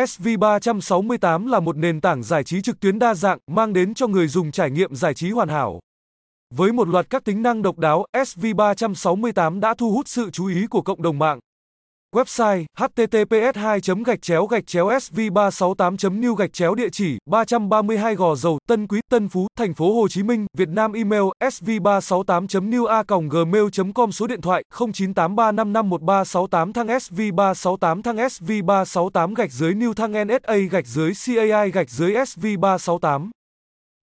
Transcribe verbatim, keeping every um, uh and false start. ét vê ba sáu tám là một nền tảng giải trí trực tuyến đa dạng, mang đến cho người dùng trải nghiệm giải trí hoàn hảo. Với một loạt các tính năng độc đáo, ét vê ba sáu tám đã thu hút sự chú ý của cộng đồng mạng. Website https hai gạch chéo gạch chéo sv368.new gạch chéo, địa chỉ ba trăm ba mươi hai Gò Dầu, Tân Quý, Tân Phú, thành phố Hồ Chí Minh, Việt Nam. Email sv368.new a còng gmail.com, số điện thoại không chín tám ba năm năm một ba sáu tám, thăng sv368 thăng sv368 gạch dưới new thăng nsa gạch dưới cai gạch dưới sv368.